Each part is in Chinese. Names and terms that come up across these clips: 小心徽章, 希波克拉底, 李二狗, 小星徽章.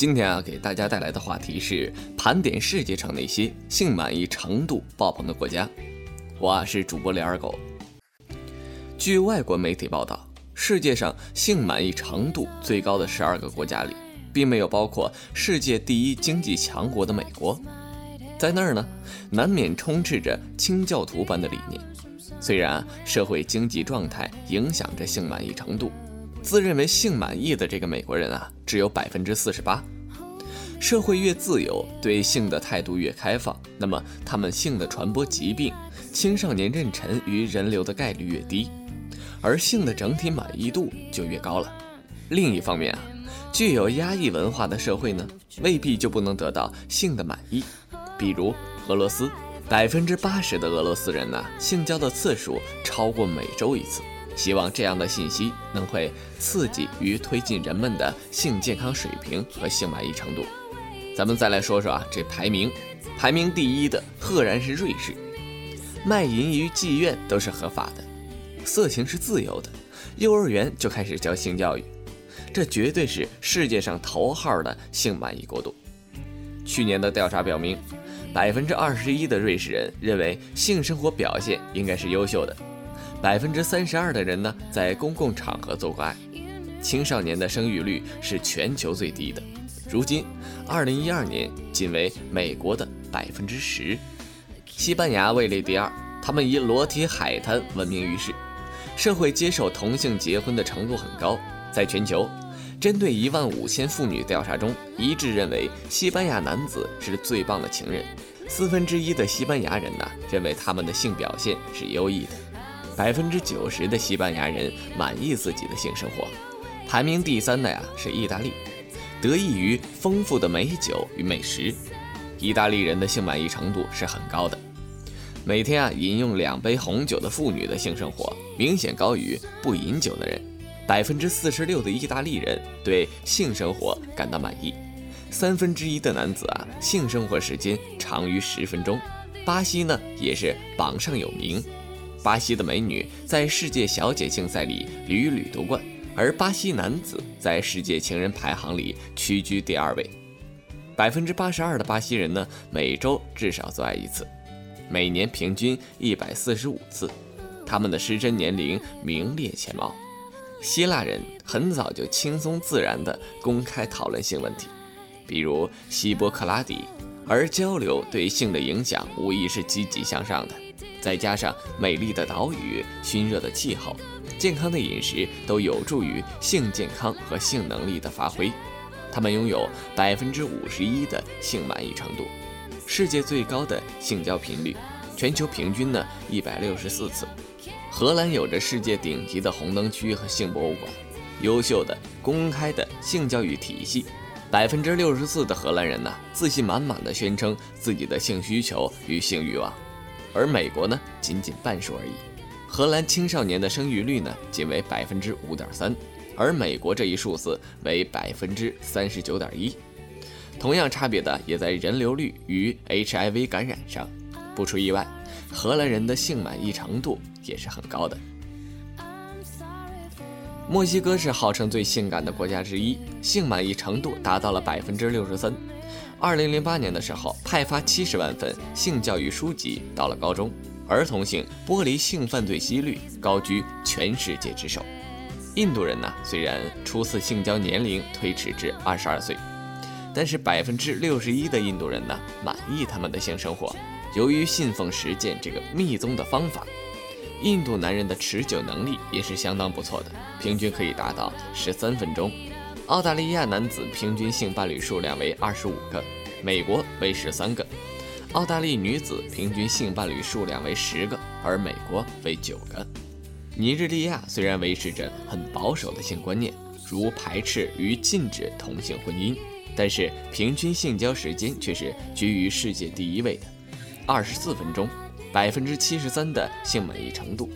今天啊，给大家带来的话题是盘点世界上那些性满意程度爆棚的国家。我啊是主播李二狗。据外国媒体报道，世界上性满意程度最高的12个国家里，并没有包括世界第一经济强国的美国。在那儿呢，难免充斥着清教徒般的理念。虽然啊，社会经济状态影响着性满意程度，自认为性满意的这个美国人啊，只有 48%。 社会越自由，对性的态度越开放，那么他们性的传播疾病、青少年妊娠与人流的概率越低，而性的整体满意度就越高了。另一方面啊，具有压抑文化的社会呢，未必就不能得到性的满意。比如俄罗斯， 80% 的俄罗斯人呢，性交的次数超过每周一次。希望这样的信息能会刺激与推进人们的性健康水平和性满意程度。咱们再来说说啊，这排名第一的赫然是瑞士。卖淫与妓院都是合法的，色情是自由的，幼儿园就开始教性教育，这绝对是世界上头号的性满意国度。去年的调查表明， 21% 的瑞士人认为性生活表现应该是优秀的。32% 的人呢，在公共场合做过爱。青少年的生育率是全球最低的，如今2012年仅为美国的 10%。 西班牙位列第二，他们以裸体海滩闻名于世，社会接受同性结婚的程度很高。在全球针对15000妇女调查中，一致认为西班牙男子是最棒的情人。1/4的西班牙人呢，认为他们的性表现是优异的。90% 的西班牙人满意自己的性生活。排名第三的呀是意大利，得益于丰富的美酒与美食，意大利人的性满意程度是很高的。每天啊饮用2杯红酒的妇女的性生活明显高于不饮酒的人。46% 的意大利人对性生活感到满意，1/3的男子啊性生活时间长于10分钟。巴西呢也是榜上有名。巴西的美女在世界小姐竞赛里屡屡夺冠，而巴西男子在世界情人排行里屈居第2位。82% 的巴西人呢，每周至少做爱一次，每年平均145次，他们的失贞年龄名列前茅。希腊人很早就轻松自然地公开讨论性问题，比如希波克拉底，而交流对性的影响无疑是积极向上的。再加上美丽的岛屿、熏热的气候、健康的饮食，都有助于性健康和性能力的发挥。他们拥有 51% 的性满意程度，世界最高的性交频率，全球平均呢164次。荷兰有着世界顶级的红灯区和性博物馆，优秀的公开的性教育体系。64% 的荷兰人呢，自信满满的宣称自己的性需求与性欲望。而美国呢，仅仅半数而已。荷兰青少年的生育率呢，仅为 5.3%， 而美国这一数字为 39.1%。 同样差别的也在人流率与 HIV 感染上。不出意外，荷兰人的性满意程度也是很高的。墨西哥是号称最性感的国家之一，性满意程度达到了 63%。2008年的时候，派发70万份性教育书籍到了高中，儿童性剥离性犯罪几率高居全世界之首。印度人呢，虽然初次性交年龄推迟至22岁，但是61%的印度人呢，满意他们的性生活。由于信奉实践这个密宗的方法，印度男人的持久能力也是相当不错的，平均可以达到13分钟。澳大利亚男子平均性伴侣数量为25个，美国为13个；澳大利亚女子平均性伴侣数量为10个，而美国为9个。尼日利亚虽然维持着很保守的性观念，如排斥与禁止同性婚姻，但是平均性交时间却是居于世界第1位的，24分钟，73%的性满意程度。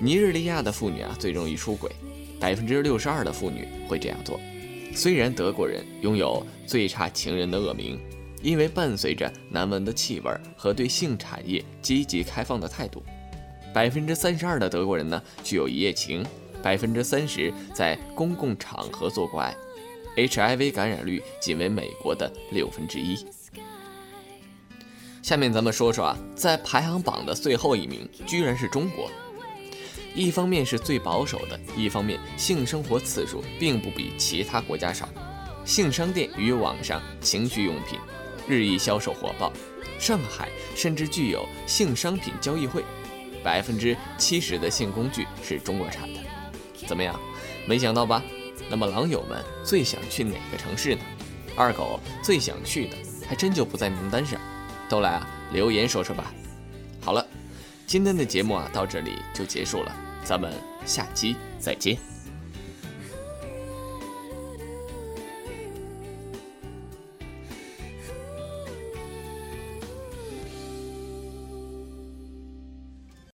尼日利亚的妇女啊最容易出轨。62% 的妇女会这样做。虽然德国人拥有最差情人的恶名，因为伴随着难闻的气味和对性产业积极开放的态度。32% 的德国人呢具有一夜情，30% 在公共场合做过爱， HIV 感染率仅为美国的1/6。下面咱们说说在排行榜的最后一名居然是中国。一方面是最保守的，一方面性生活次数并不比其他国家少。性商店与网上情趣用品日益销售火爆，上海甚至具有性商品交易会，70%的性工具是中国产的。怎么样，没想到吧？那么狼友们最想去哪个城市呢？二狗最想去的还真就不在名单上，都来留言说说吧。好了，今天的节目到这里就结束了，咱们下期再见。